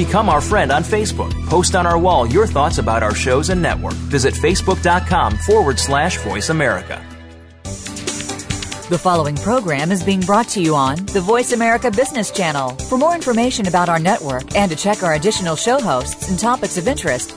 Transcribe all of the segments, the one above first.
Become our friend on Facebook. Post on our wall your thoughts about our shows and network. Visit Facebook.com/Voice America. The following program is being brought to you on the Voice America Business Channel. For more information about our network and to check our additional show hosts and topics of interest,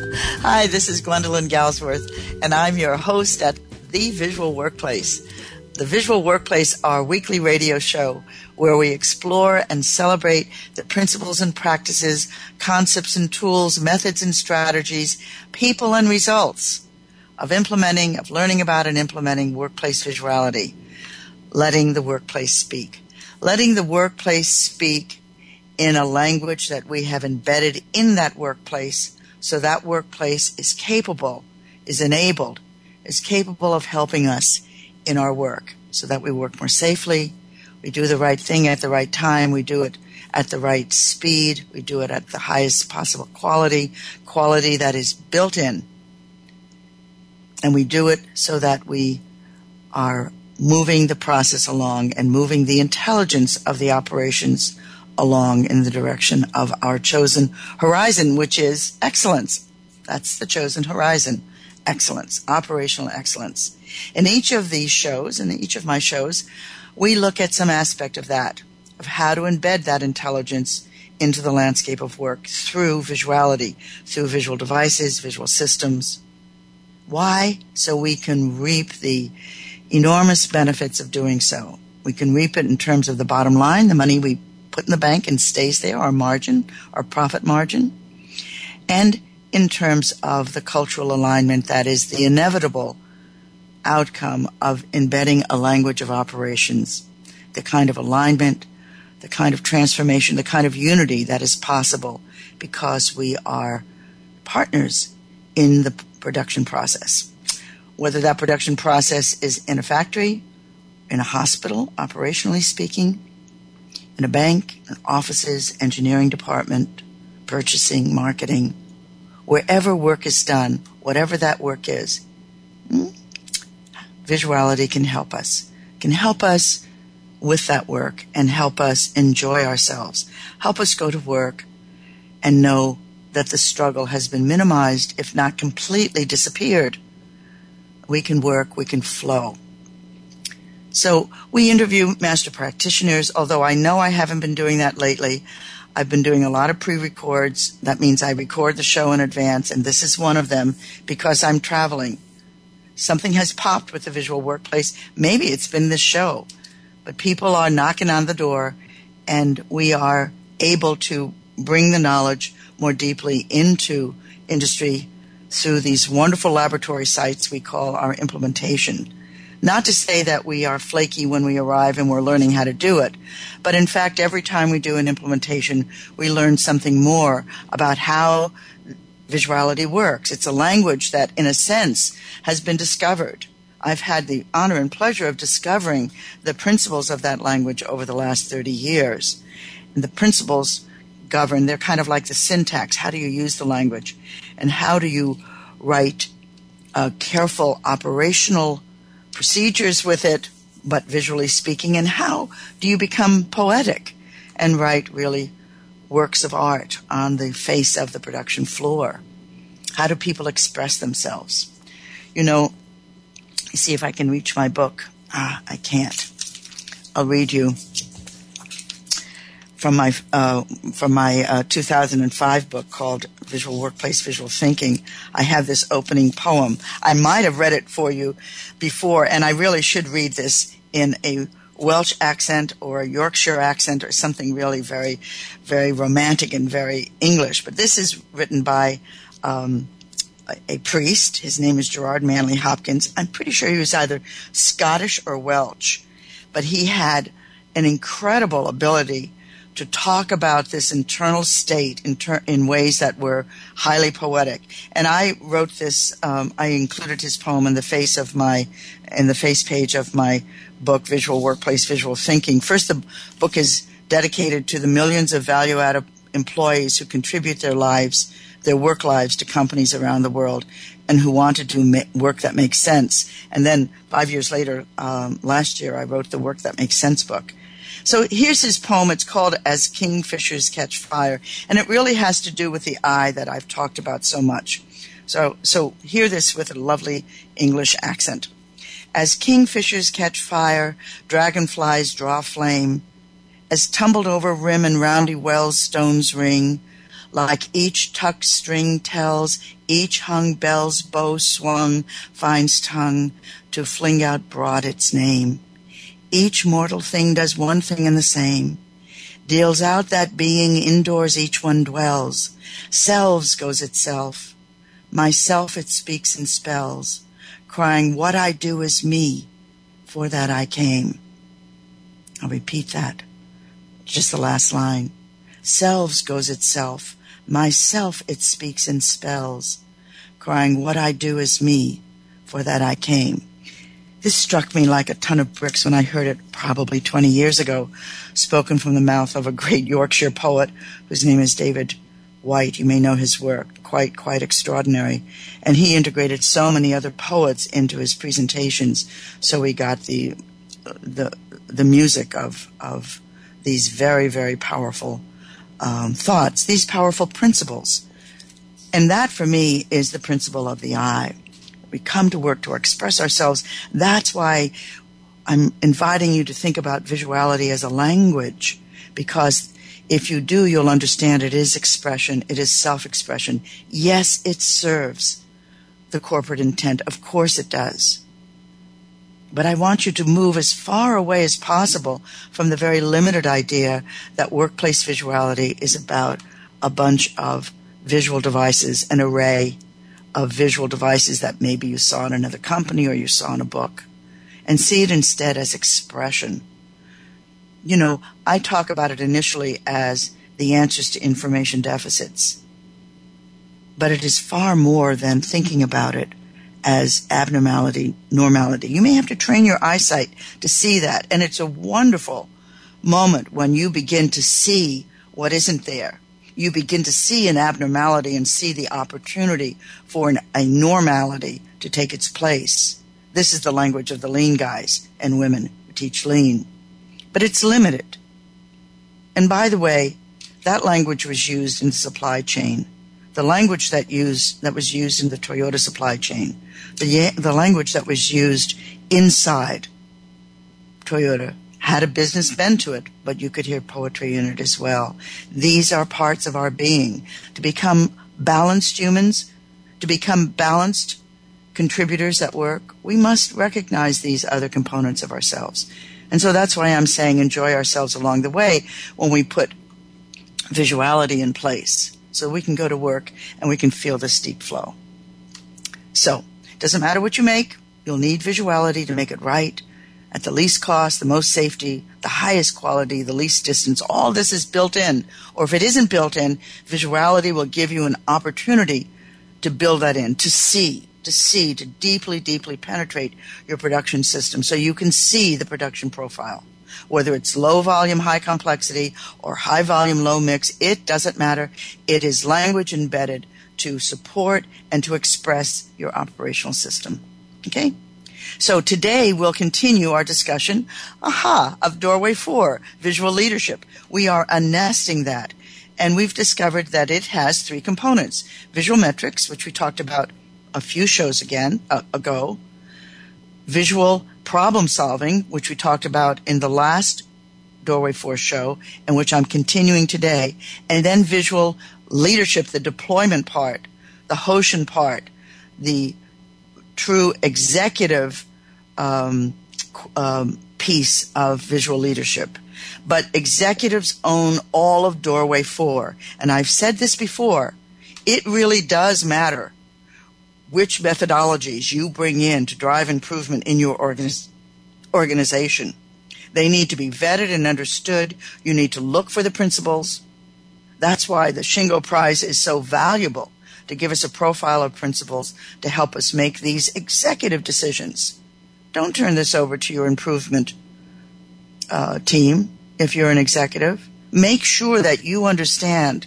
Hi, this is Gwendolyn Galsworth, and I'm your host at The Visual Workplace. The Visual Workplace, our weekly radio show, where we explore and celebrate the principles and practices, concepts and tools, methods and strategies, people and results of learning about and implementing workplace visuality. Letting the workplace speak. Letting the workplace speak in a language that we have embedded in that workplace, so that workplace is capable, is enabled, is capable of helping us in our work, so that we work more safely, we do the right thing at the right time, we do it at the right speed, we do it at the highest possible quality that is built in, and we do it so that we are moving the process along and moving the intelligence of the operations along in the direction of our chosen horizon, which is excellence. That's the chosen horizon. Excellence. Operational excellence. In each of these shows, in each of my shows, we look at some aspect of that, of how to embed that intelligence into the landscape of work through visuality, through visual devices, visual systems. Why? So we can reap the enormous benefits of doing so. We can reap it in terms of the bottom line, the money we put in the bank and stays there, our margin, our profit margin, and in terms of the cultural alignment that is the inevitable outcome of embedding a language of operations, the kind of alignment, the kind of transformation, the kind of unity that is possible because we are partners in the production process. Whether that production process is in a factory, in a hospital, operationally speaking, in a bank, in offices, engineering department, purchasing, marketing, wherever work is done, whatever that work is, visuality can help us with that work and help us enjoy ourselves, help us go to work and know that the struggle has been minimized, if not completely disappeared. We can work, we can flow. So we interview master practitioners, although I know I haven't been doing that lately. I've been doing a lot of pre-records. That means I record the show in advance, and this is one of them because I'm traveling. Something has popped with the Visual Workplace. Maybe it's been this show, but people are knocking on the door, and we are able to bring the knowledge more deeply into industry through these wonderful laboratory sites we call our implementation. Not to say that we are flaky when we arrive and we're learning how to do it, but in fact, every time we do an implementation, we learn something more about how visuality works. It's a language that, in a sense, has been discovered. I've had the honor and pleasure of discovering the principles of that language over the last 30 years. And the principles govern, they're kind of like the syntax. How do you use the language? And how do you write a careful operational procedures with it, but visually speaking, and how do you become poetic and write really works of art on the face of the production floor? How do people express themselves? You know, see if I can reach my book. I can't. I'll read you from my 2005 book called Visual Workplace, Visual Thinking, I have this opening poem. I might have read it for you before, and I really should read this in a Welsh accent or a Yorkshire accent or something really very, very romantic and very English. But this is written by a priest. His name is Gerard Manley Hopkins. I'm pretty sure he was either Scottish or Welsh, but he had an incredible ability to talk about this internal state in ways that were highly poetic. And I wrote this. I included his poem in the face of in the face page of my book, Visual Workplace, Visual Thinking. First, the book is dedicated to the millions of value-added employees who contribute their work lives to companies around the world and who want to do work that makes sense. And then 5 years later, last year, I wrote the Work That Makes Sense book. So here's his poem. It's called As Kingfishers Catch Fire. And it really has to do with the eye that I've talked about so much. So hear this with a lovely English accent. As kingfishers catch fire, dragonflies draw flame. As tumbled over rim and roundy wells stones ring, like each tucked string tells, each hung bell's bow swung finds tongue to fling out broad its name. Each mortal thing does one thing and the same, deals out that being indoors each one dwells, selves goes itself, myself it speaks and spells, crying what I do is me, for that I came. I'll repeat that, just the last line. Selves goes itself, myself it speaks and spells, crying what I do is me, for that I came. This struck me like a ton of bricks when I heard it probably 20 years ago, spoken from the mouth of a great Yorkshire poet whose name is David Whyte. You may know his work, quite extraordinary. And he integrated so many other poets into his presentations, so we got the music of these very, very powerful thoughts, these powerful principles. And that, for me, is the principle of the eye. We come to work to express ourselves. That's why I'm inviting you to think about visuality as a language, because if you do, you'll understand it is expression, it is self-expression. Yes, it serves the corporate intent. Of course it does. But I want you to move as far away as possible from the very limited idea that workplace visuality is about a bunch of visual devices, an array of visual devices that maybe you saw in another company or you saw in a book, and see it instead as expression. You know, I talk about it initially as the answers to information deficits, but it is far more than thinking about it as abnormality, normality. You may have to train your eyesight to see that, and it's a wonderful moment when you begin to see what isn't there. You begin to see an abnormality and see the opportunity for a normality to take its place. This is the language of the lean guys and women who teach lean. But it's limited. And by the way, that language was used in the supply chain. The language that was used in the Toyota supply chain. The language that was used inside Toyota had a business bend to it, but you could hear poetry in it as well. These are parts of our being. To become balanced humans, to become balanced contributors at work, we must recognize these other components of ourselves. And so that's why I'm saying enjoy ourselves along the way when we put visuality in place, so we can go to work and we can feel this deep flow. So it doesn't matter what you make, you'll need visuality to make it right. At the least cost, the most safety, the highest quality, the least distance, all this is built in. Or if it isn't built in, visuality will give you an opportunity to build that in, to deeply, deeply penetrate your production system so you can see the production profile. Whether it's low volume, high complexity, or high volume, low mix, it doesn't matter. It is language embedded to support and to express your operational system. Okay? So today we'll continue our discussion, of Doorway 4, visual leadership. We are unnesting that, and we've discovered that it has three components. Visual metrics, which we talked about a few shows ago. Visual problem solving, which we talked about in the last Doorway Force show, and which I'm continuing today, and then visual leadership, the deployment part, the Hoshin part, the true executive piece of visual leadership. But executives own all of Doorway 4. And I've said this before, it really does matter which methodologies you bring in to drive improvement in your organization. They need to be vetted and understood. You need to look for the principles. That's why the Shingo Prize is so valuable, to give us a profile of principles to help us make these executive decisions. Don't turn this over to your improvement team if you're an executive. Make sure that you understand,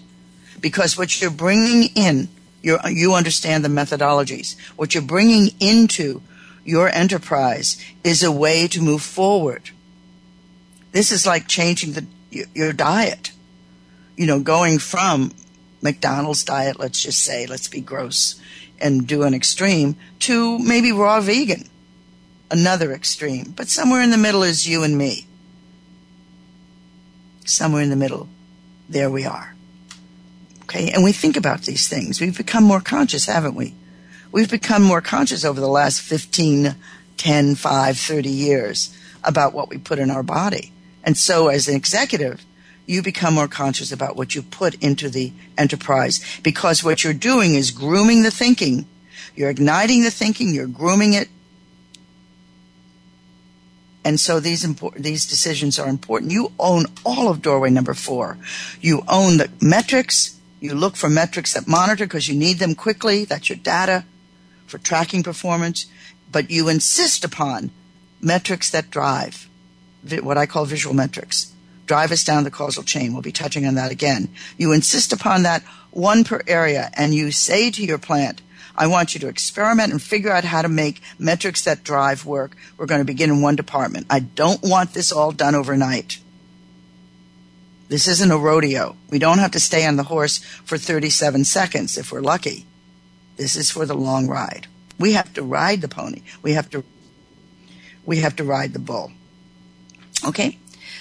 because what you're bringing in, you understand the methodologies. What you're bringing into your enterprise is a way to move forward. This is like changing your diet. You know, going from McDonald's diet, let's just say, let's be gross and do an extreme, to maybe raw vegan, another extreme. But somewhere in the middle is you and me. Somewhere in the middle, there we are. Okay, and we think about these things. We've become more conscious, haven't we? We've become more conscious over the last 15, 10, 5, 30 years about what we put in our body. And so as an executive, you become more conscious about what you put into the enterprise, because what you're doing is grooming the thinking. You're igniting the thinking, you're grooming it. And so these decisions are important. You own all of Doorway number 4. You own the metrics. You look for metrics that monitor, because you need them quickly. That's your data for tracking performance. But you insist upon metrics that drive, what I call visual metrics. Drive us down the causal chain. We'll be touching on that again. You insist upon that, one per area, and you say to your plant, I want you to experiment and figure out how to make metrics that drive work. We're going to begin in one department. I don't want this all done overnight. This isn't a rodeo. We don't have to stay on the horse for 37 seconds if we're lucky. This is for the long ride. We have to ride the pony. We have to ride the bull. Okay?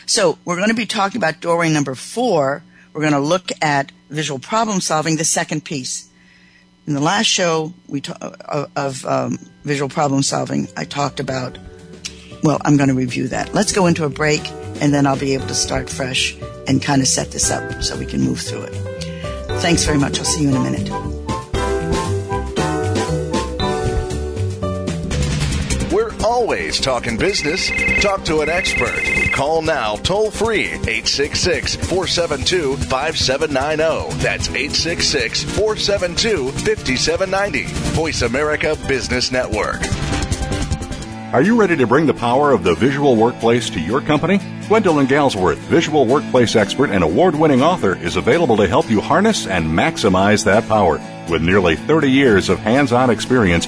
So we're going to be talking about Doorway number 4. We're going to look at visual problem solving, the second piece. In the last show of visual problem solving, I talked about, well, I'm going to review that. Let's go into a break, and then I'll be able to start fresh and kind of set this up so we can move through it. Thanks very much. I'll see you in a minute. We're always talking business. Talk to an expert. Call now, toll free, 866-472-5790. That's 866-472-5790. Voice America Business Network. Are you ready to bring the power of the visual workplace to your company? Gwendolyn Galsworth, visual workplace expert and award-winning author, is available to help you harness and maximize that power. With nearly 30 years of hands-on experience,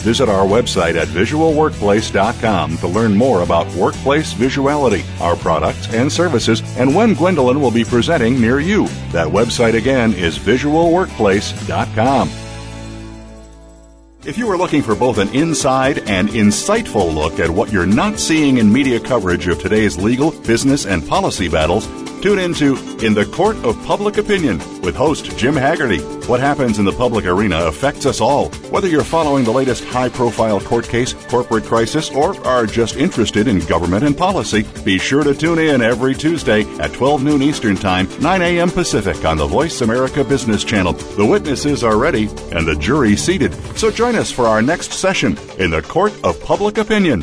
Visit our website at visualworkplace.com to learn more about workplace visuality, our products and services, and when Gwendolyn will be presenting near you. That website again is visualworkplace.com. If you are looking for both an inside and insightful look at what you're not seeing in media coverage of today's legal, business, and policy battles, tune into In the Court of Public Opinion with host Jim Haggerty. What happens in the public arena affects us all. Whether you're following the latest high-profile court case, corporate crisis, or are just interested in government and policy, be sure to tune in every Tuesday at 12 noon Eastern Time, 9 a.m. Pacific on the Voice America Business Channel. The witnesses are ready and the jury seated. So join us for our next session, In the Court of Public Opinion.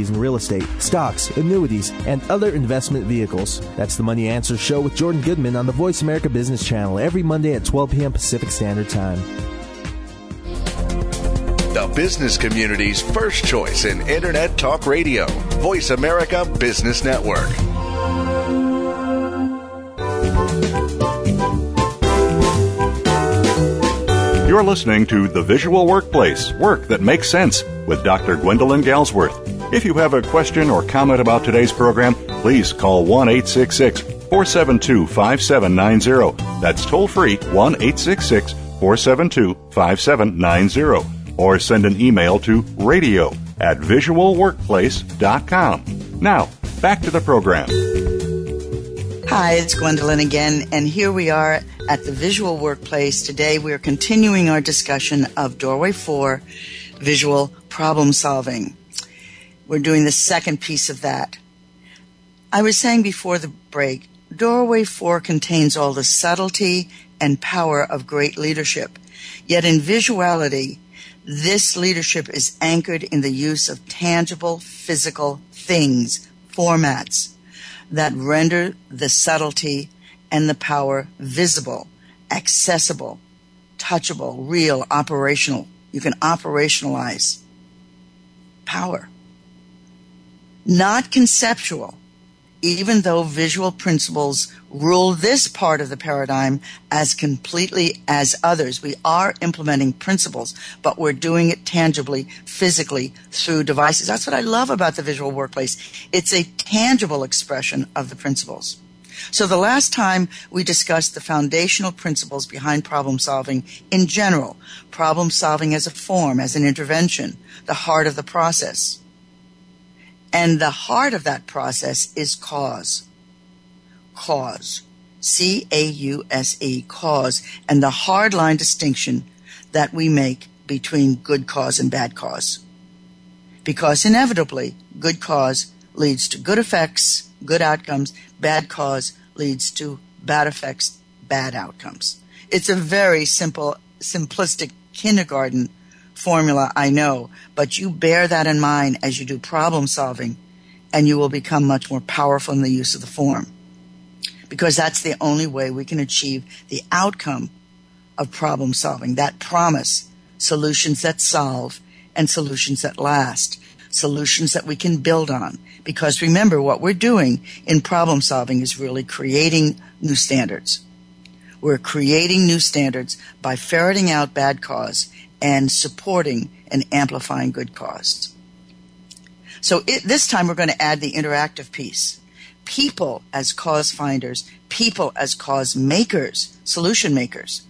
in real estate, stocks, annuities, and other investment vehicles. That's the Money Answer Show with Jordan Goodman on the Voice America Business Channel every Monday at 12 p.m. Pacific Standard Time. The business community's first choice in Internet Talk Radio, Voice America Business Network. You're listening to The Visual Workplace, Work That Makes Sense, with Dr. Gwendolyn Galsworth. If you have a question or comment about today's program, please call 1-866-472-5790. That's toll free, 1-866-472-5790. Or send an email to radio@visualworkplace.com. Now, back to the program. Hi, it's Gwendolyn again, and here we are at the Visual Workplace. Today we are continuing our discussion of Doorway 4, Visual Problem Solving. We're doing the second piece of that. I was saying before the break, Doorway 4 contains all the subtlety and power of great leadership. Yet in visuality, this leadership is anchored in the use of tangible, physical things, formats, that render the subtlety and the power visible, accessible, touchable, real, operational. You can operationalize power. Not conceptual, even though visual principles rule this part of the paradigm as completely as others. We are implementing principles, but we're doing it tangibly, physically, through devices. That's what I love about the Visual Workplace. It's a tangible expression of the principles. So the last time we discussed the foundational principles behind problem solving in general, problem solving as a form, as an intervention, the heart of the process. And the heart of that process is cause. Cause. C-A-U-S-E. Cause. And the hard line distinction that we make between good cause and bad cause. Because inevitably, good cause leads to good effects, good outcomes. Bad cause leads to bad effects, bad outcomes. It's a very simplistic kindergarten formula, I know, but you bear that in mind as you do problem solving, and you will become much more powerful in the use of the form, because that's the only way we can achieve the outcome of problem solving, that promise, solutions that solve and solutions that last, solutions that we can build on. Because remember, what we're doing in problem solving is really creating new standards. We're creating new standards by ferreting out bad cause and supporting and amplifying good cause. So this time we're going to add the interactive piece. People as cause finders, people as cause makers, solution makers.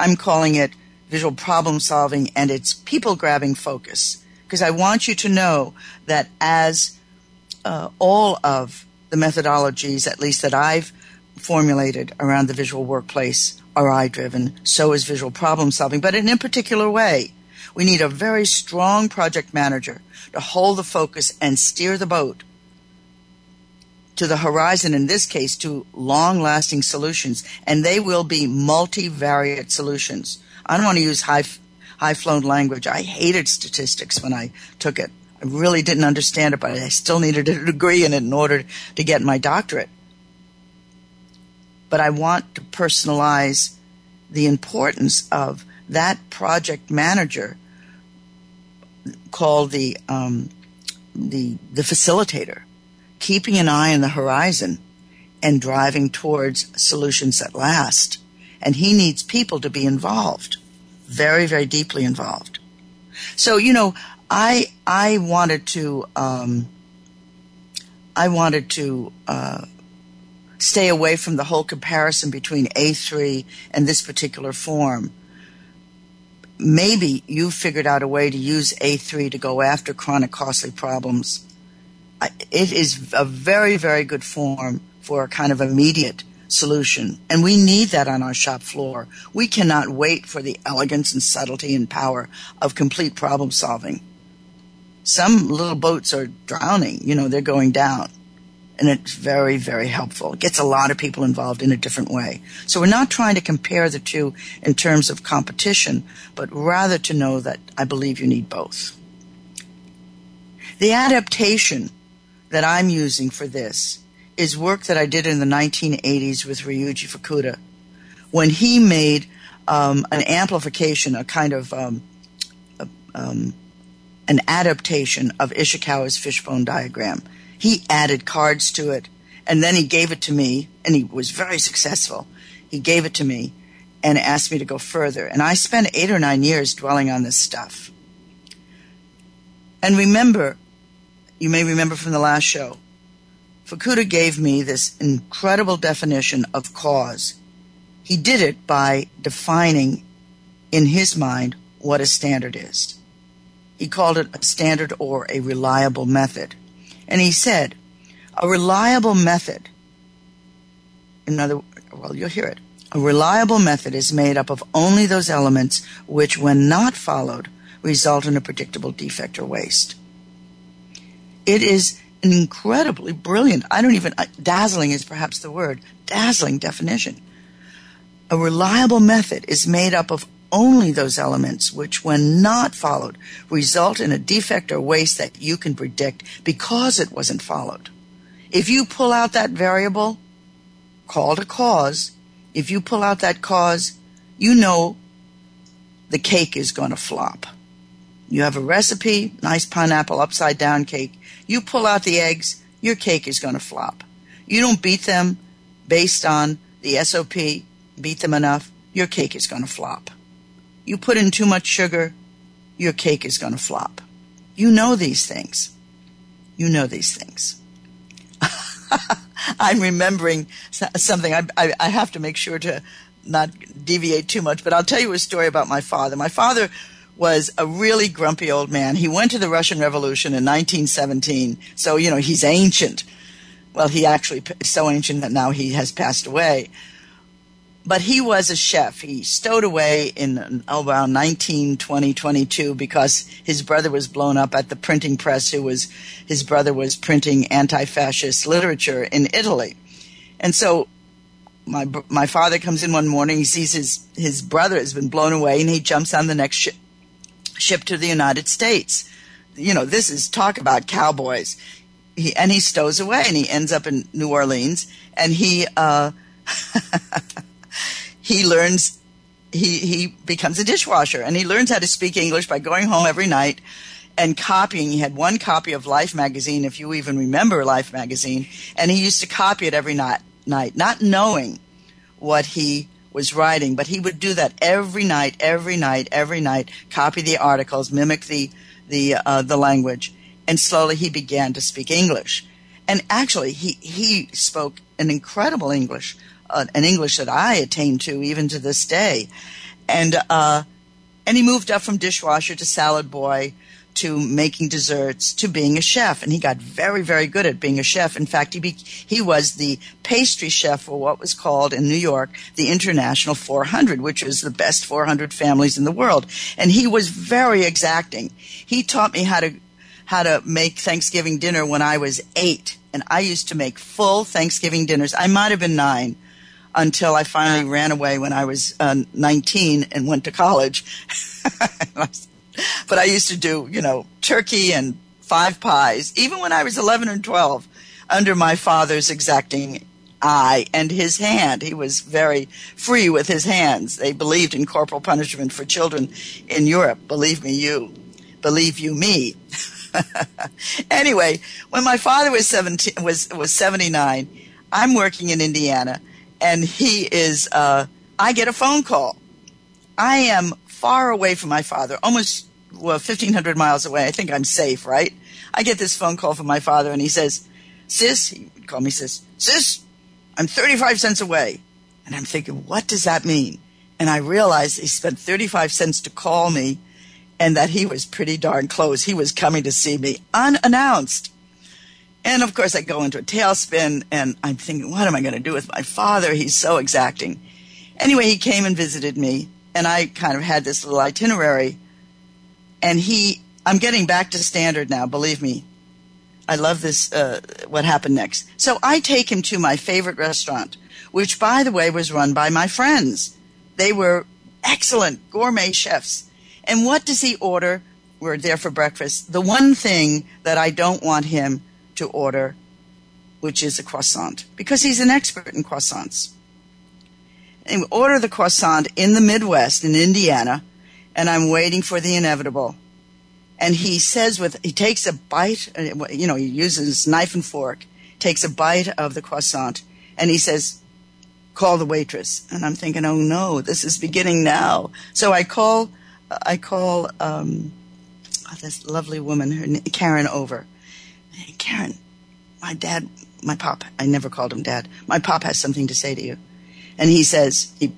I'm calling it visual problem solving and its people-grabbing focus, because I want you to know that as all of the methodologies, at least that I've formulated around the visual workplace, are eye-driven, so is visual problem solving. But in a particular way, we need a very strong project manager to hold the focus and steer the boat to the horizon, in this case, to long-lasting solutions. And they will be multivariate solutions. I don't want to use high-flown language. I hated statistics when I took it. I really didn't understand it, but I still needed a degree in it in order to get my doctorate. But I want to personalize the importance of that project manager called the facilitator, keeping an eye on the horizon and driving towards solutions that last. And he needs people to be involved, very, very deeply involved. So, you know, I wanted to stay away from the whole comparison between A3 and this particular form. Maybe you've figured out a way to use A3 to go after chronic costly problems it is a very, very good form for a kind of immediate solution. And we need that on our shop floor. We cannot wait for the elegance and subtlety and power of complete problem solving. Some little boats are drowning, you know, they're going down. And it's very, very helpful. It gets a lot of people involved in a different way. So we're not trying to compare the two in terms of competition, but rather to know that I believe you need both. The adaptation that I'm using for this is work that I did in the 1980s with Ryuji Fukuda when he made an amplification, a kind of an adaptation of Ishikawa's fishbone diagram. He added cards to it, and then he gave it to me, and he was very successful. He gave it to me and asked me to go further. And I spent 8 or 9 years dwelling on this stuff. And remember, you may remember from the last show, Fukuda gave me this incredible definition of cause. He did it by defining, in his mind, what a standard is. He called it a standard or a reliable method. And he said, a reliable method, you'll hear it. A reliable method is made up of only those elements which, when not followed, result in a predictable defect or waste. It is incredibly brilliant. Dazzling is perhaps the word. Dazzling definition. A reliable method is made up of only those elements which, when not followed, result in a defect or waste that you can predict because it wasn't followed. If you pull out that variable called a cause, if you pull out that cause, you know the cake is going to flop. You have a recipe, nice pineapple upside down cake. You pull out the eggs, your cake is going to flop. You don't beat them based on the SOP, beat them enough, your cake is going to flop. You put in too much sugar, your cake is going to flop. You know these things. You know these things. I'm remembering something. I have to make sure to not deviate too much, but I'll tell you a story about my father. My father was a really grumpy old man. He went to the Russian Revolution in 1917, so, you know, he's ancient. Well, he actually is so ancient that now he has passed away. But he was a chef. He stowed away in around 1922 because his brother was blown up at the printing press, his brother was printing anti-fascist literature in Italy. And so my father comes in one morning, he sees his brother has been blown away, and he jumps on the next ship to the United States. You know, this is talk about cowboys. He stows away, and he ends up in New Orleans, and he becomes a dishwasher, and he learns how to speak English by going home every night and copying. He had one copy of Life magazine, if you even remember Life magazine, and he used to copy it every night, not knowing what he was writing, but he would do that every night, copy the articles, mimic the language, and slowly he began to speak English. And actually, he spoke an incredible English, an English that I attain to even to this day. And he moved up from dishwasher to salad boy to making desserts to being a chef, and he got very, very good at being a chef. In fact, he was the pastry chef for what was called in New York the International 400, which was the best 400 families in the world. And he was very exacting. He taught me how to make Thanksgiving dinner when I was 8, and I used to make full Thanksgiving dinners. I might have been 9 until I finally ran away when I was 19 and went to college. But I used to do, you know, turkey and 5 pies, even when I was 11 and 12, under my father's exacting eye and his hand. He was very free with his hands. They believed in corporal punishment for children in Europe. Believe you me. Anyway, when my father was 79, I'm working in Indiana, and I get a phone call. I am far away from my father, almost 1,500 miles away. I think I'm safe, right? I get this phone call from my father, and he says, "Sis," he would call me sis, "I'm 35 cents away." And I'm thinking, what does that mean? And I realized he spent 35 cents to call me, and that he was pretty darn close. He was coming to see me unannounced. And, of course, I go into a tailspin, and I'm thinking, what am I going to do with my father? He's so exacting. Anyway, he came and visited me, and I kind of had this little itinerary. And I'm getting back to standard now, believe me. I love this, what happened next. So I take him to my favorite restaurant, which, by the way, was run by my friends. They were excellent gourmet chefs. And what does he order? We're there for breakfast. The one thing that I don't want him to order, which is a croissant, because he's an expert in croissants. And we order the croissant in the Midwest, in Indiana, and I'm waiting for the inevitable. And he takes a bite, you know, he uses knife and fork, takes a bite of the croissant, and he says, call the waitress. And I'm thinking, oh no, this is beginning now. So I call this lovely woman, Karen, over. Hey, Karen, I never called him dad. My pop has something to say to you. And he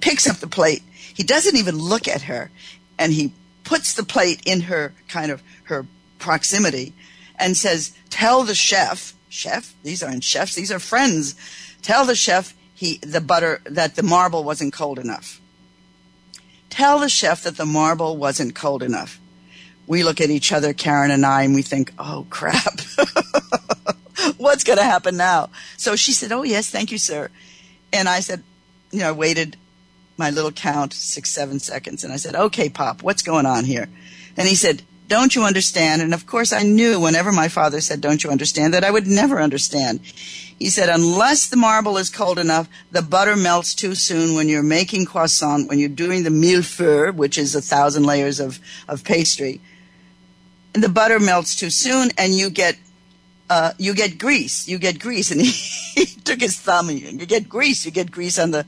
picks up the plate. He doesn't even look at her, and he puts the plate in her, kind of her proximity, and says, tell the chef, these aren't chefs, these are friends. Tell the chef that the marble wasn't cold enough. Tell the chef that the marble wasn't cold enough. We look at each other, Karen and I, and we think, oh, crap. What's going to happen now? So she said, oh, yes, thank you, sir. And I said, you know, I waited my little count, 6, 7 seconds. And I said, okay, Pop, what's going on here? And he said, don't you understand? And, of course, I knew whenever my father said, don't you understand, that I would never understand. He said, unless the marble is cold enough, the butter melts too soon when you're making croissant, when you're doing the millefeuille, which is 1,000 layers of pastry. The butter melts too soon, and you get grease. You get grease. And he took his thumb, and you get grease. You get grease on the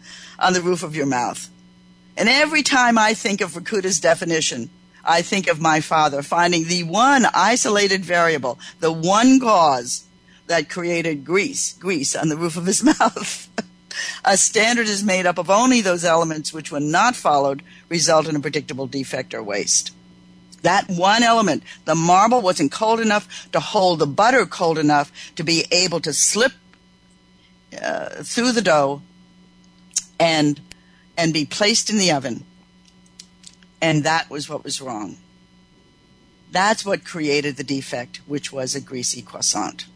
roof of your mouth. And every time I think of Fukuda's definition, I think of my father finding the one isolated variable, the one cause that created grease on the roof of his mouth. A standard is made up of only those elements which, when not followed, result in a predictable defect or waste. That one element, the marble wasn't cold enough to hold the butter cold enough to be able to slip through the dough and be placed in the oven. And that was what was wrong. That's what created the defect, which was a greasy croissant.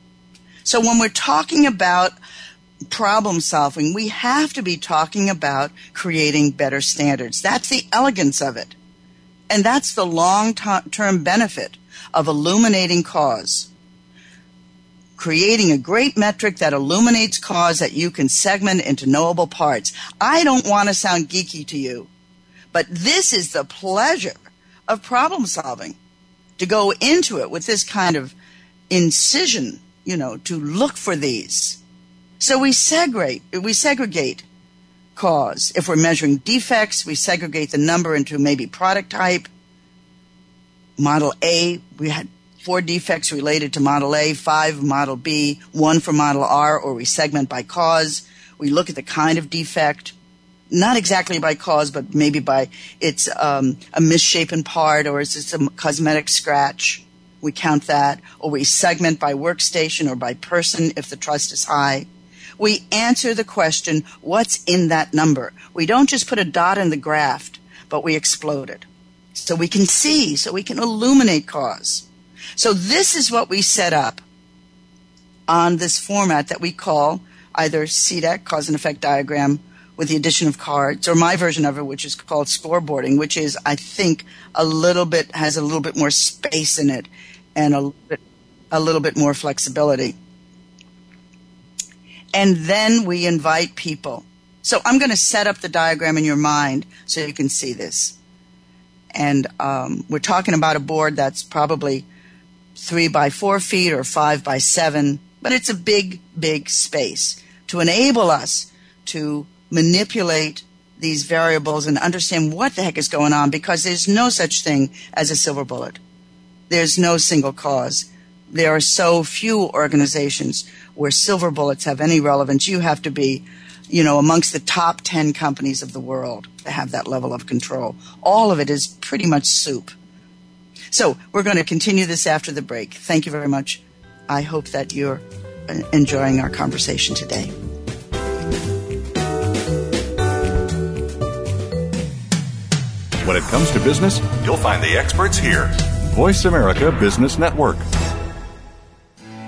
So when we're talking about problem solving, we have to be talking about creating better standards. That's the elegance of it. And that's the long-term benefit of illuminating cause. Creating a great metric that illuminates cause that you can segment into knowable parts. I don't want to sound geeky to you, but this is the pleasure of problem solving, to go into it with this kind of incision, you know, to look for these. So we segregate cause. If we're measuring defects, we segregate the number into maybe product type. Model A, we had 4 defects related to Model A, 5 Model B, 1 for Model R, or we segment by cause. We look at the kind of defect. Not exactly by cause, but maybe by it's a misshapen part, or it's a cosmetic scratch. We count that. Or we segment by workstation or by person if the trust is high. We answer the question, what's in that number? We don't just put a dot in the graph, but we explode it. So we can see, so we can illuminate cause. So this is what we set up on this format that we call either CEDAC, cause and effect diagram, with the addition of cards, or my version of it, which is called scoreboarding, which is, I think, has a little bit more space in it and a little bit more flexibility. And then we invite people. So I'm going to set up the diagram in your mind so you can see this. And we're talking about a board that's probably 3 by 4 feet or 5 by 7, but it's a big, big space to enable us to manipulate these variables and understand what the heck is going on, because there's no such thing as a silver bullet. There's no single cause. There are so few organizations where silver bullets have any relevance. You have to be, you know, amongst the top 10 companies of the world to have that level of control. All of it is pretty much soup. So we're going to continue this after the break. Thank you very much. I hope that you're enjoying our conversation today. When it comes to business, you'll find the experts here. Voice America Business Network.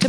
To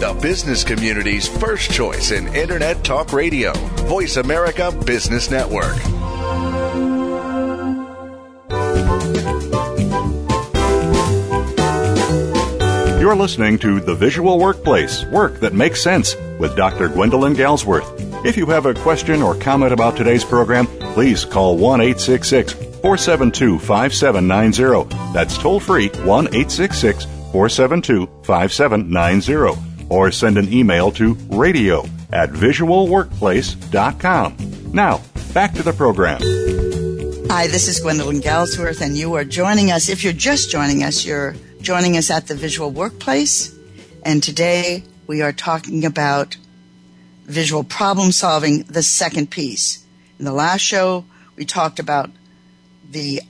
The business community's first choice in Internet Talk Radio, Voice America Business Network. You're listening to The Visual Workplace, Work That Makes Sense, with Dr. Gwendolyn Galsworth. If you have a question or comment about today's program, please call 1-866-472-5790. That's toll free, 1-866-472-5790. Or send an email to radio@visualworkplace.com. Now, back to the program. Hi, this is Gwendolyn Galsworth, and you are joining us. If you're just joining us, you're joining us at the Visual Workplace. And today we are talking about visual problem solving, the second piece. In the last show, we talked about the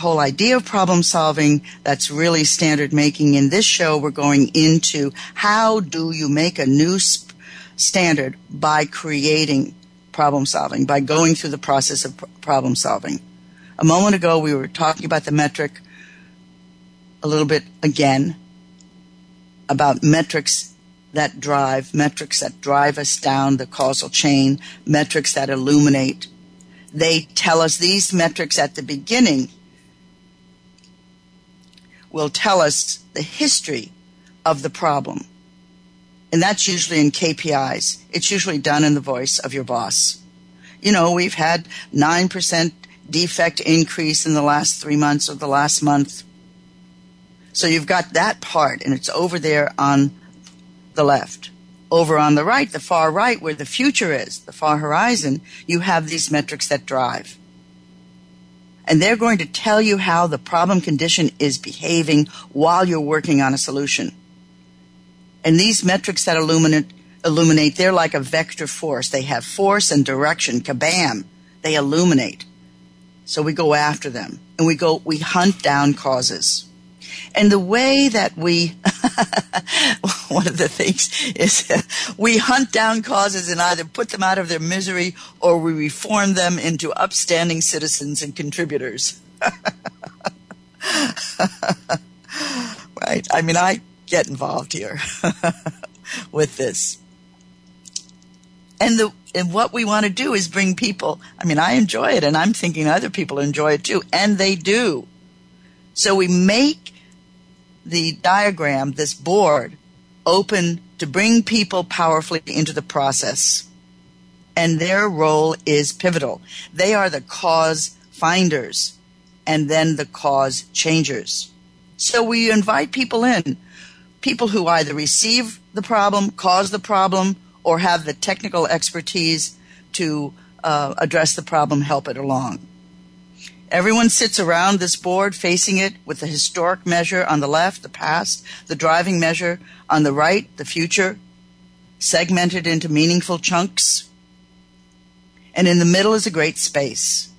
whole idea of problem solving. That's really standard making. In this show, we're going into how do you make a new standard by creating problem solving, by going through the process of problem solving. A moment ago, we were talking about the metric a little bit again, about metrics that drive us down the causal chain, metrics that illuminate. They tell us these metrics at the beginning will tell us the history of the problem. And that's usually in KPIs. It's usually done in the voice of your boss. You know, we've had 9% defect increase in the last 3 months or the last month. So you've got that part, and it's over there on the left. Over on the right, the far right, where the future is, the far horizon, you have these metrics that drive. And they're going to tell you how the problem condition is behaving while you're working on a solution. And these metrics that illuminate, they're like a vector force. They have force and direction. Kabam! They illuminate. So we go after them. And we hunt down causes. And the way that one of the things is we hunt down causes and either put them out of their misery or we reform them into upstanding citizens and contributors. Right? I mean, I get involved here with this. And what we want to do is bring people. I mean, I enjoy it, and I'm thinking other people enjoy it too, and they do. So we make the diagram, this board, open to bring people powerfully into the process. and their role is pivotal. They are the cause finders and then the cause changers. So we invite people in, people who either receive the problem, cause the problem, or have the technical expertise to address the problem, help it along. Everyone sits around this board facing it with the historic measure on the left, the past, the driving measure on the right, the future, segmented into meaningful chunks. And in the middle is a great space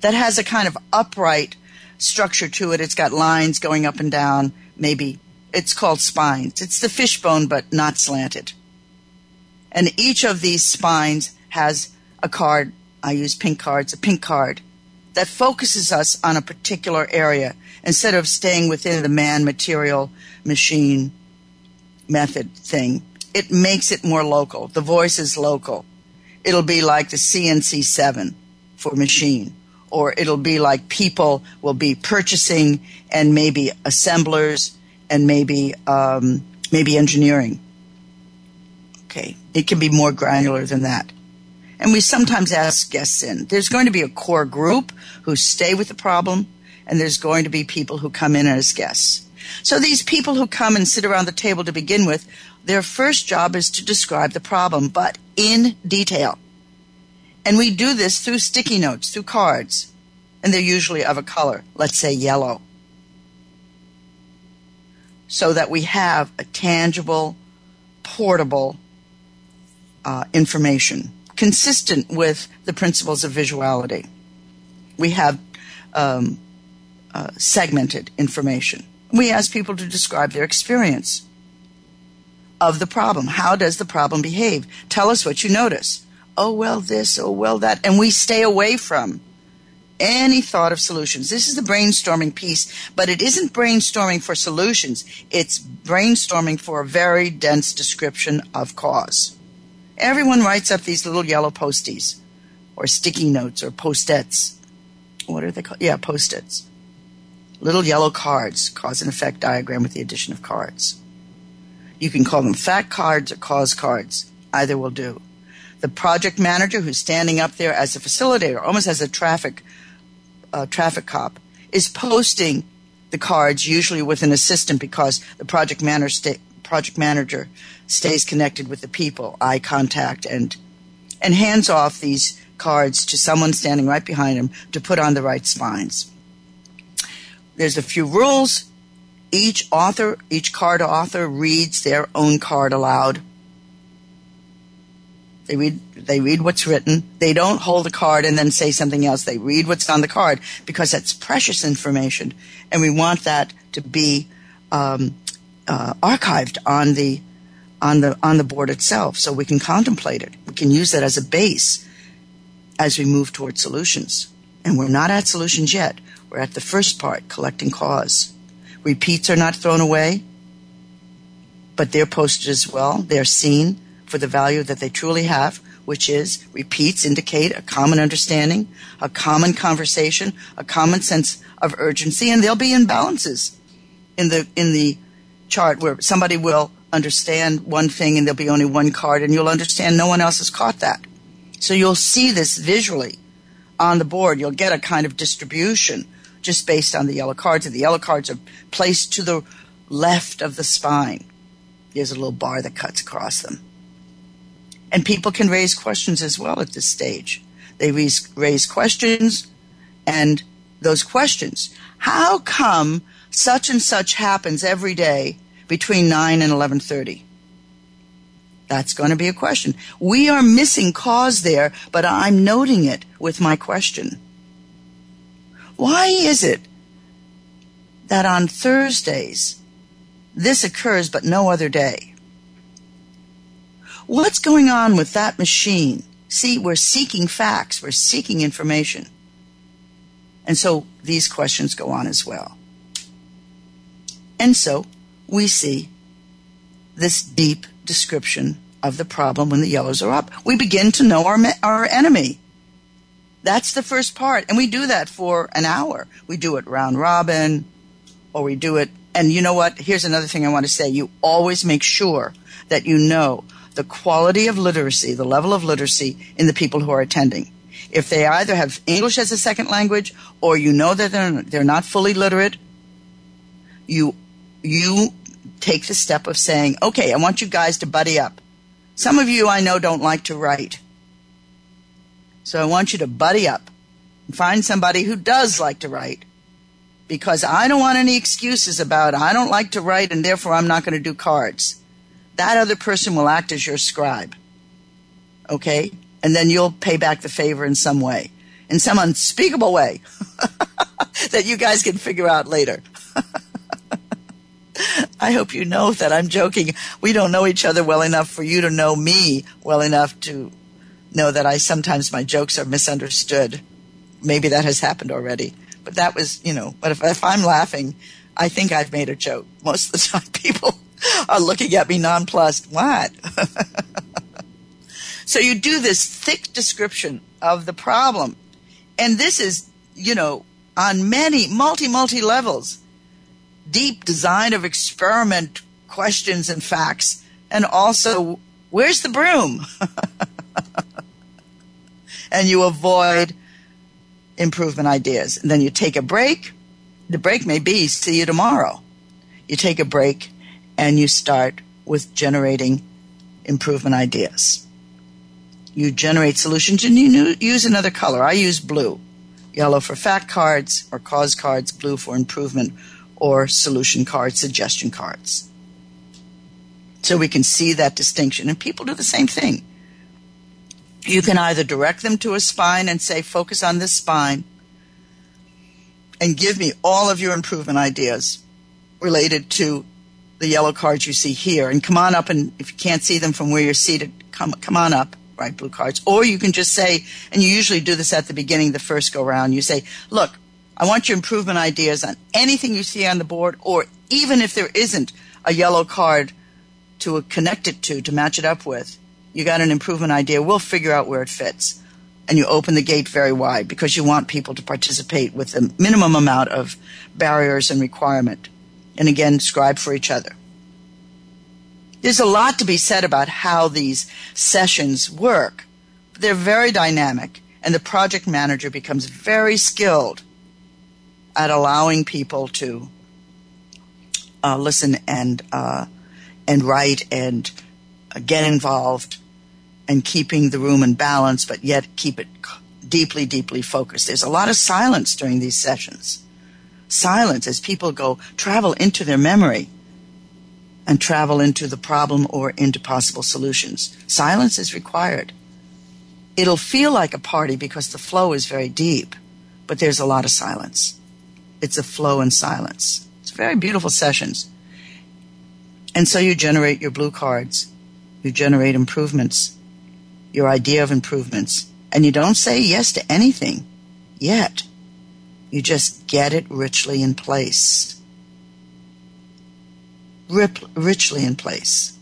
that has a kind of upright structure to it. It's got lines going up and down, maybe. It's called spines. It's the fishbone, but not slanted. And each of these spines has a card. I use pink cards, a pink card that focuses us on a particular area instead of staying within the man, material, machine, method thing. It makes it more local. The voice is local. It'll be like the CNC 7 for machine, or it'll be like people will be purchasing and maybe assemblers and maybe engineering. Okay, it can be more granular than that. And we sometimes ask guests in. There's going to be a core group who stay with the problem, and there's going to be people who come in as guests. So these people who come and sit around the table to begin with, their first job is to describe the problem, but in detail. And we do this through sticky notes, through cards. And they're usually of a color, let's say yellow, so that we have a tangible, portable information consistent with the principles of visuality. We have segmented information. We ask people to describe their experience of the problem. How does the problem behave? Tell us what you notice. Oh, well, this, oh, well, that. And we stay away from any thought of solutions. This is the brainstorming piece, but it isn't brainstorming for solutions. It's brainstorming for a very dense description of cause. Everyone writes up these little yellow posties or sticky notes or post-its. What are they called? Yeah, post-its. Little yellow cards, cause and effect diagram with the addition of cards. You can call them fact cards or cause cards. Either will do. The project manager who's standing up there as a facilitator, almost as a traffic cop, is posting the cards usually with an assistant because the project manager stays connected with the people, eye contact, and hands off these cards to someone standing right behind him to put on the right spines. There's a few rules. Each card author reads their own card aloud. They read what's written. They don't hold the card and then say something else. They read what's on the card because that's precious information, and we want that to be archived on the board itself, so we can contemplate it. We can use that as a base as we move towards solutions. And we're not at solutions yet. We're at the first part, collecting cause. Repeats are not thrown away, but they're posted as well. They're seen for the value that they truly have, which is repeats indicate a common understanding, a common conversation, a common sense of urgency, and there'll be imbalances in the chart where somebody will understand one thing and there'll be only one card, and you'll understand no one else has caught that. So you'll see this visually on the board. You'll get a kind of distribution just based on the yellow cards, and the yellow cards are placed to the left of the spine. There's a little bar that cuts across them. And people can raise questions as well at this stage. They raise questions, and those questions, how come such and such happens every day between 9 and 11:30? That's going to be a question. We are missing cause there, but I'm noting it with my question. Why is it that on Thursdays this occurs but no other day? What's going on with that machine? See, we're seeking facts. We're seeking information. And so these questions go on as well. And so we see this deep description of the problem when the yellows are up. We begin to know our enemy. That's the first part, and we do that for an hour. We do it round robin, or we do it, and you know what? Here's another thing I want to say. You always make sure that you know the quality of literacy, the level of literacy in the people who are attending. If they either have English as a second language or you know that they're not fully literate, you take the step of saying, okay, I want you guys to buddy up. Some of you I know don't like to write. So I want you to buddy up and find somebody who does like to write, because I don't want any excuses about I don't like to write and therefore I'm not going to do cards. That other person will act as your scribe, okay? And then you'll pay back the favor in some way, in some unspeakable way that you guys can figure out later. I hope you know that I'm joking. We don't know each other well enough for you to know me well enough to know that sometimes my jokes are misunderstood. Maybe that has happened already. But that was, but if I'm laughing, I think I've made a joke. Most of the time people are looking at me nonplussed. What? So you do this thick description of the problem. And this is, on many, multi levels. Deep design of experiment questions and facts, and also where's the broom? And you avoid improvement ideas. And then you take a break. The break may be see you tomorrow. You take a break and you start with generating improvement ideas. You generate solutions and you use another color. I use blue. Yellow for fact cards or cause cards, blue for improvement or solution cards, suggestion cards. So we can see that distinction. And people do the same thing. You can either direct them to a spine and say, focus on this spine and give me all of your improvement ideas related to the yellow cards you see here. And come on up, and if you can't see them from where you're seated, come on up, right, blue cards. Or you can just say, and you usually do this at the beginning, the first go round, you say, look, I want your improvement ideas on anything you see on the board, or even if there isn't a yellow card to connect it to match it up with. You got an improvement idea. We'll figure out where it fits. And you open the gate very wide because you want people to participate with the minimum amount of barriers and requirement. And again, scribe for each other. There's a lot to be said about how these sessions work. They're very dynamic, and the project manager becomes very skilled at allowing people to listen and write and get involved, and keeping the room in balance, but yet keep it deeply, deeply focused. There's a lot of silence during these sessions. Silence as people go travel into their memory and travel into the problem or into possible solutions. Silence is required. It'll feel like a party because the flow is very deep, but there's a lot of silence. It's a flow in silence. It's very beautiful sessions. And so you generate your blue cards. You generate improvements, your idea of improvements. And you don't say yes to anything yet. You just get it richly in place. Richly in place.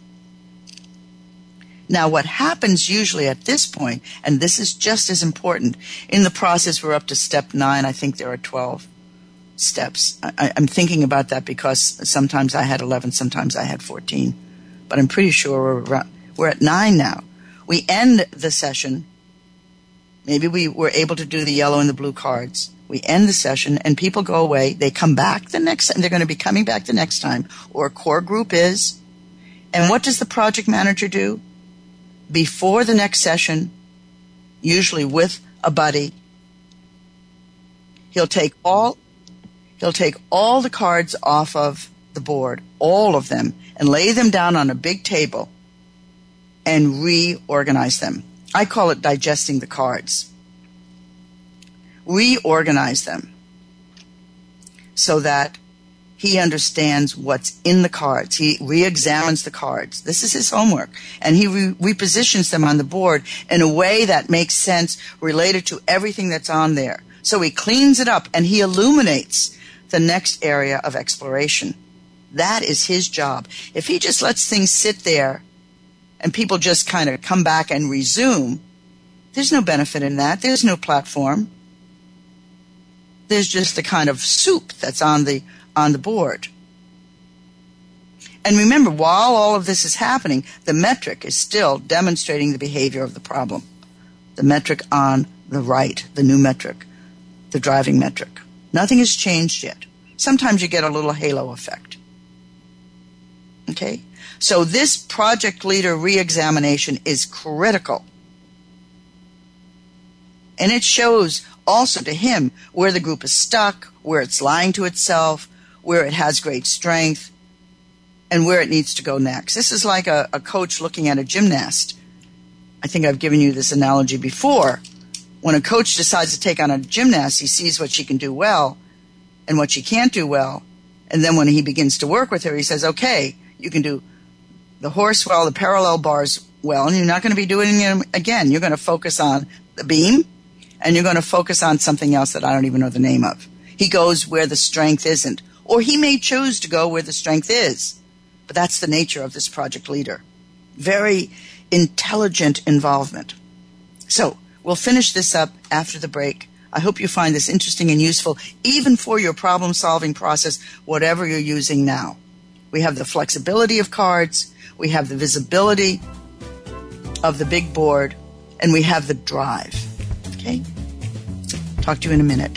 Now, what happens usually at this point, and this is just as important, in the process we're up to step 9. I think there are 12. Steps. I'm thinking about that because sometimes I had 11, sometimes I had 14. But I'm pretty sure we're at 9 now. We end the session. Maybe we were able to do the yellow and the blue cards. We end the session and people go away. They come back the next time. They're going to be coming back the next time, or a core group is. And what does the project manager do? Before the next session, usually with a buddy, he'll take all the cards off of the board, all of them, and lay them down on a big table and reorganize them. I call it digesting the cards. Reorganize them so that he understands what's in the cards. He reexamines the cards. This is his homework. And he repositions them on the board in a way that makes sense related to everything that's on there. So he cleans it up and he illuminates the next area of exploration. That is his job. If he just lets things sit there and people just kind of come back and resume, there's no benefit in that. There's no platform. There's just the kind of soup that's on the board. And remember, while all of this is happening, the metric is still demonstrating the behavior of the problem. The metric on the right, the new metric, the driving metric. Nothing has changed yet. Sometimes you get a little halo effect. Okay? So this project leader reexamination is critical. And it shows also to him where the group is stuck, where it's lying to itself, where it has great strength, and where it needs to go next. This is like a coach looking at a gymnast. I think I've given you this analogy before. When a coach decides to take on a gymnast, he sees what she can do well and what she can't do well. And then when he begins to work with her, he says, okay, you can do the horse well, the parallel bars well, and you're not going to be doing them again. You're going to focus on the beam, and you're going to focus on something else that I don't even know the name of. He goes where the strength isn't, or he may choose to go where the strength is. But that's the nature of this project leader. Very intelligent involvement. So we'll finish this up after the break. I hope you find this interesting and useful, even for your problem-solving process, whatever you're using now. We have the flexibility of cards, we have the visibility of the big board, and we have the drive. Okay? Talk to you in a minute.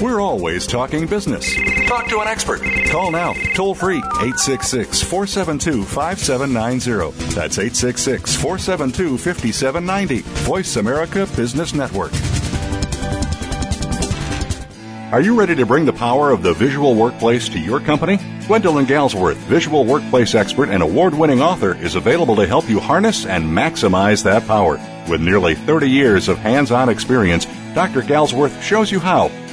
We're always talking business. Talk to an expert. Call now, toll free, 866-472-5790. That's 866-472-5790. Voice America Business Network. Are you ready to bring the power of the visual workplace to your company? Gwendolyn Galsworth, visual workplace expert and award-winning author, is available to help you harness and maximize that power. With nearly 30 years of hands-on experience, Dr. Galsworth shows you how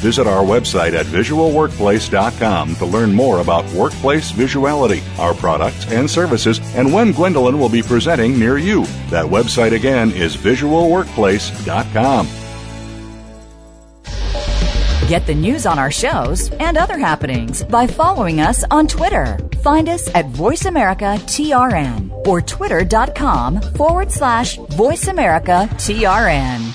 Visit our website at visualworkplace.com to learn more about workplace visuality, our products and services, and when Gwendolyn will be presenting near you. That website again is visualworkplace.com. Get the news on our shows and other happenings by following us on Twitter. Find us at VoiceAmericaTRN or twitter.com/VoiceAmericaTRN.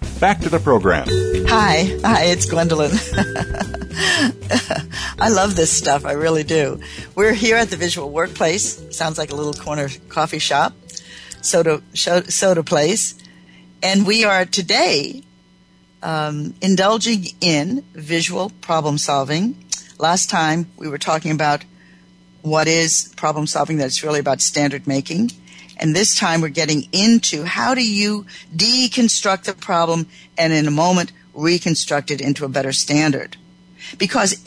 back to the program. Hi, it's Gwendolyn. I love this stuff, I really do. We're here at the Visual Workplace. Sounds like a little corner coffee shop, soda place. And we are today indulging in visual problem solving. Last time we were talking about what is problem solving, that it's really about standard making. And this time we're getting into how do you deconstruct the problem and in a moment reconstruct it into a better standard. Because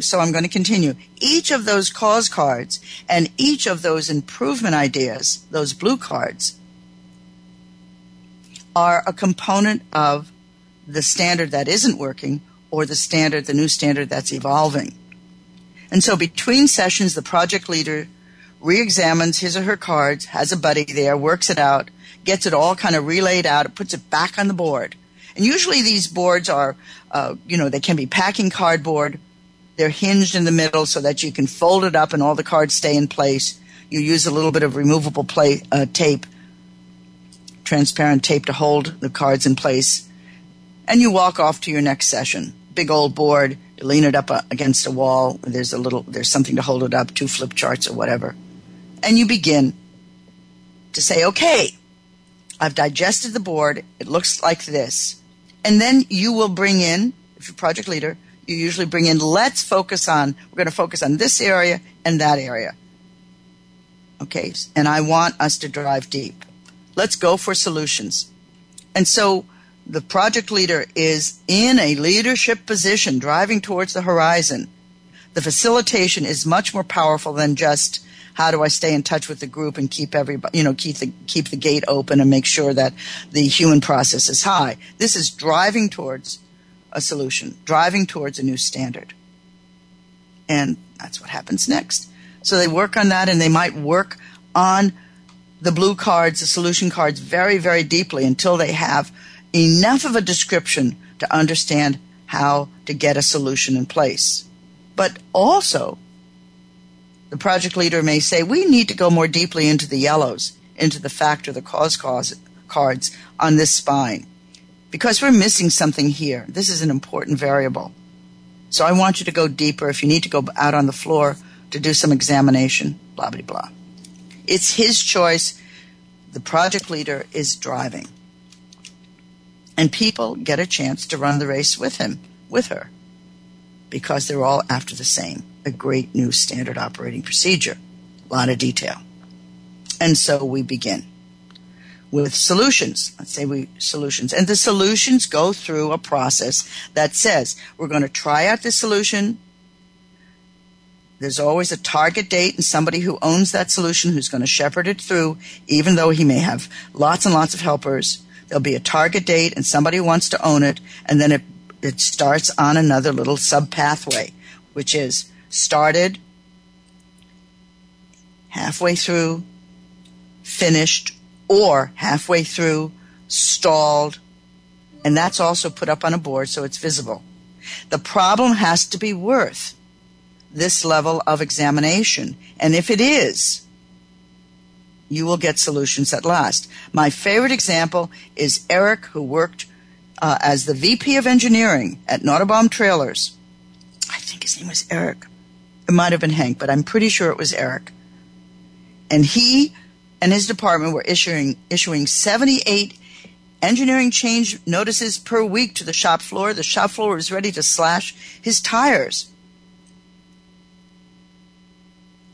so I'm going to continue, each of those cause cards and each of those improvement ideas, those blue cards, are a component of the standard that isn't working or the new standard that's evolving. And so between sessions, the project leader reexamines his or her cards, has a buddy there, works it out, gets it all kind of relayed out, puts it back on the board. And usually these boards are, they can be packing cardboard. They're hinged in the middle so that you can fold it up and all the cards stay in place. You use a little bit of removable tape, transparent tape, to hold the cards in place. And you walk off to your next session. Big old board, you lean it up against a wall. There's something to hold it up, 2 flip charts or whatever. And you begin to say, okay, I've digested the board. It looks like this. And then you will bring in, if you're project leader, you usually bring in, we're going to focus on this area and that area. okay? And I want us to drive deep. Let's go for solutions. And so the project leader is in a leadership position driving towards the horizon. The facilitation is much more powerful than just how do I stay in touch with the group and keep everybody, keep the gate open and make sure that the human process is high. This is driving towards a solution, driving towards a new standard. And that's what happens next. So they work on that, and they might work on the blue cards, the solution cards, very, very deeply until they have enough of a description to understand how to get a solution in place. But also, the project leader may say, we need to go more deeply into the yellows, into the fact or the cause cards on this spine, because we're missing something here. This is an important variable. So I want you to go deeper. If you need to go out on the floor to do some examination, blah, blah, blah. It's his choice. The project leader is driving. And people get a chance to run the race with him, with her, because they're all after the same, a great new standard operating procedure, a lot of detail. And so we begin with solutions. Let's say we solutions. And the solutions go through a process that says we're going to try out this solution. There's always a target date and somebody who owns that solution who's going to shepherd it through, even though he may have lots and lots of helpers. There'll be a target date and somebody who wants to own it, and then it starts on another little sub-pathway, which is started, halfway through, finished, or halfway through, stalled, and that's also put up on a board so it's visible. The problem has to be worth this level of examination, and if it is, you will get solutions at last. My favorite example is Eric, who worked as the VP of engineering at Nauterbaum Trailers. I think his name was Eric. It might have been Hank, but I'm pretty sure it was Eric. And he and his department were issuing 78 engineering change notices per week to the shop floor. The shop floor was ready to slash his tires.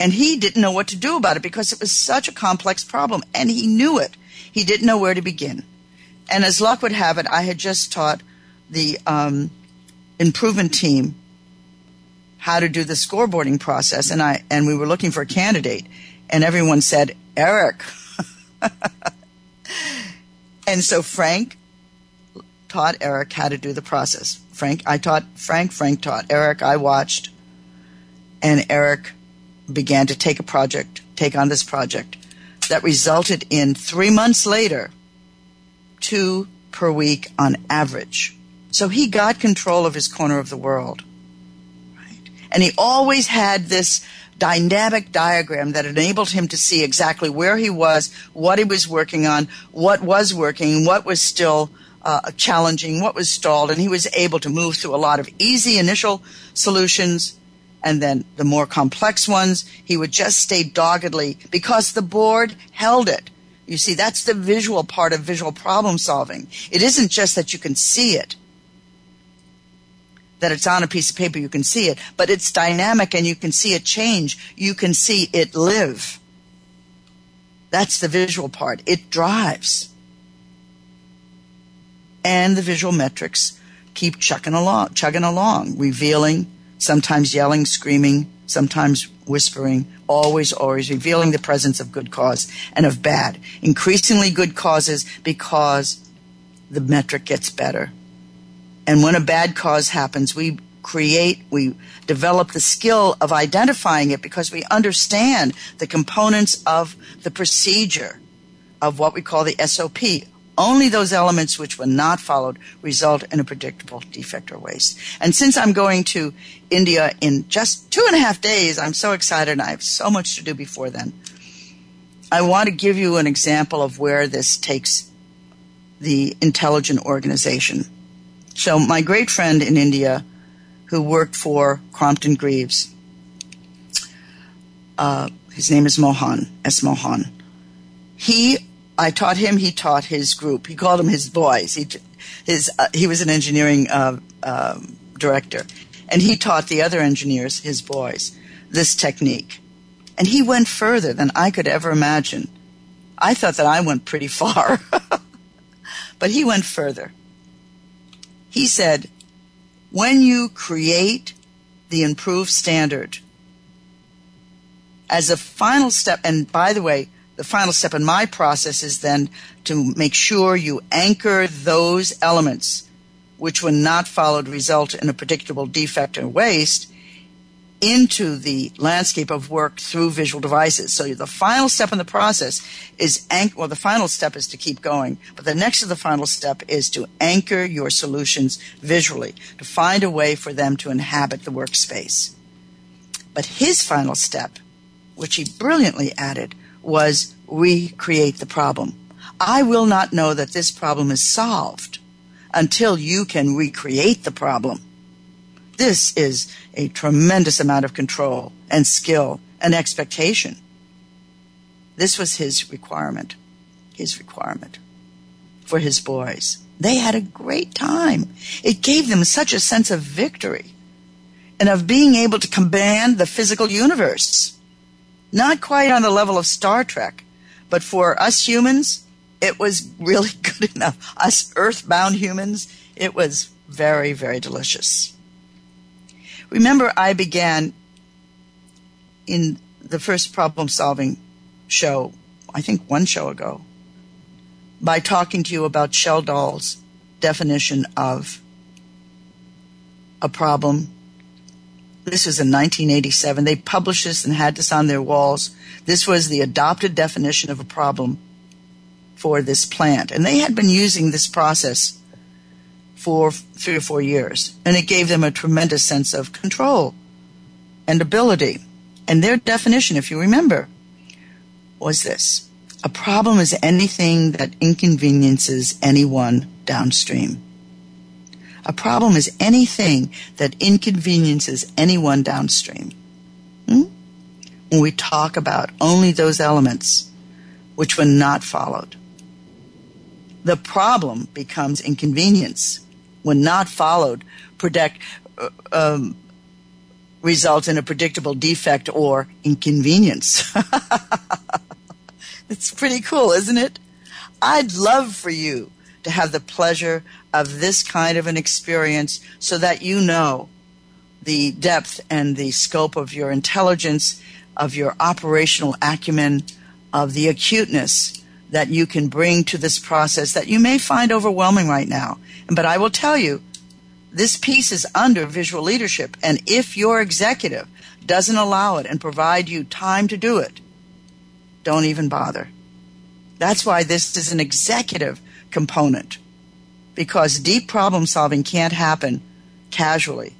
And he didn't know what to do about it because it was such a complex problem, and he knew it. He didn't know where to begin. And as luck would have it, I had just taught the improvement team how to do the scoreboarding process, and we were looking for a candidate, and everyone said, Eric. And so Frank taught Eric how to do the process. I taught Frank. Frank taught Eric. I watched, and Eric began to take on this project that resulted in 3 months later, 2 per week on average. So he got control of his corner of the world. Right? And he always had this dynamic diagram that enabled him to see exactly where he was, what he was working on, what was working, what was still challenging, what was stalled, and he was able to move through a lot of easy initial solutions. And then the more complex ones, he would just stay doggedly because the board held it. You see, that's the visual part of visual problem solving. It isn't just that you can see it, that it's on a piece of paper, you can see it, but it's dynamic and you can see it change. You can see it live. That's the visual part. It drives. And the visual metrics keep chugging along, revealing, sometimes yelling, screaming, sometimes whispering, always revealing the presence of good cause and of bad. Increasingly good causes because the metric gets better. And when a bad cause happens, we develop the skill of identifying it because we understand the components of the procedure of what we call the SOP. Only those elements which, when not followed, result in a predictable defect or waste. And since I'm going to India in just 2.5 days, I'm so excited and I have so much to do before then. I want to give you an example of where this takes the intelligent organization. So my great friend in India who worked for Crompton Greaves, his name is Mohan, S. Mohan. I taught him. He taught his group. He called them his boys. He was an engineering director, and he taught the other engineers, his boys, this technique. And he went further than I could ever imagine. I thought that I went pretty far. But he went further. He said, when you create the improved standard as a final step, and by the way, the final step in my process is then to make sure you anchor those elements which when not followed result in a predictable defect or waste into the landscape of work through visual devices. So the final step in the process is the final step is to keep going, but the next to the final step is to anchor your solutions visually, to find a way for them to inhabit the workspace. But his final step, which he brilliantly added, was recreate the problem. I will not know that this problem is solved until you can recreate the problem. This is a tremendous amount of control and skill and expectation. This was his requirement for his boys. They had a great time. It gave them such a sense of victory and of being able to command the physical universe. Not quite on the level of Star Trek, but for us humans, it was really good enough. Us earthbound humans, it was very, very delicious. Remember, I began in the first problem-solving show, I think one show ago, by talking to you about Sheldall's definition of a problem. This was in 1987. They published this and had this on their walls. This was the adopted definition of a problem for this plant. And they had been using this process for 3 or 4 years. And it gave them a tremendous sense of control and ability. And their definition, if you remember, was this. A problem is anything that inconveniences anyone downstream. A problem is anything that inconveniences anyone downstream. When we talk about only those elements which were not followed, the problem becomes inconvenience. When not followed, results in a predictable defect or inconvenience. It's pretty cool, isn't it? I'd love for you to have the pleasure of this kind of an experience so that you know the depth and the scope of your intelligence, of your operational acumen, of the acuteness that you can bring to this process that you may find overwhelming right now. But I will tell you, this piece is under visual leadership, and if your executive doesn't allow it and provide you time to do it, don't even bother. That's why this is an executive component, because deep problem solving can't happen casually.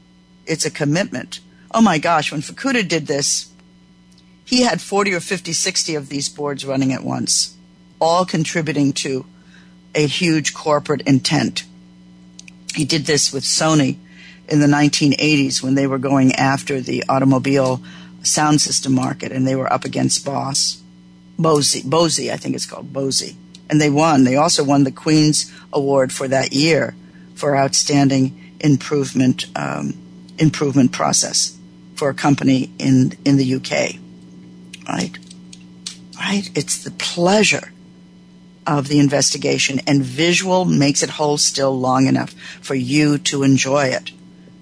It's a commitment. Oh my gosh, when Fukuda did this, he had 40 or 50, 60 of these boards running at once, all contributing to a huge corporate intent. He did this with Sony in the 1980s when they were going after the automobile sound system market, and they were up against Bose, I think it's called Bose. And they won. They also won the Queen's Award for that year for outstanding improvement process for a company in the UK. Right? It's the pleasure of the investigation, and visual makes it hold still long enough for you to enjoy it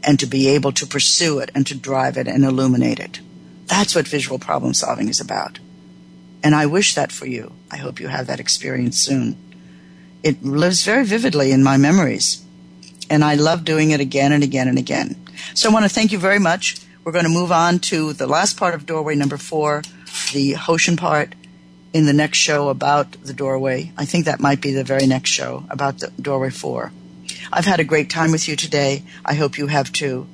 and to be able to pursue it and to drive it and illuminate it. That's what visual problem solving is about. And I wish that for you. I hope you have that experience soon. It lives very vividly in my memories, and I love doing it again and again and again. So I want to thank you very much. We're going to move on to the last part of doorway number 4, the Hoshin part, in the next show about the doorway. I think that might be the very next show about the doorway 4. I've had a great time with you today. I hope you have too.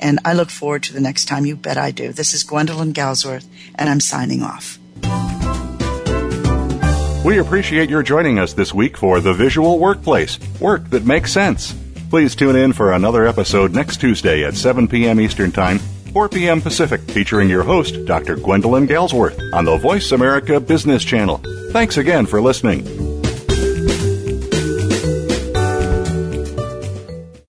And I look forward to the next time. You bet I do. This is Gwendolyn Galsworth, and I'm signing off. We appreciate your joining us this week for The Visual Workplace, work that makes sense. Please tune in for another episode next Tuesday at 7 p.m. Eastern Time, 4 p.m. Pacific, featuring your host, Dr. Gwendolyn Galsworth, on the Voice America Business Channel. Thanks again for listening.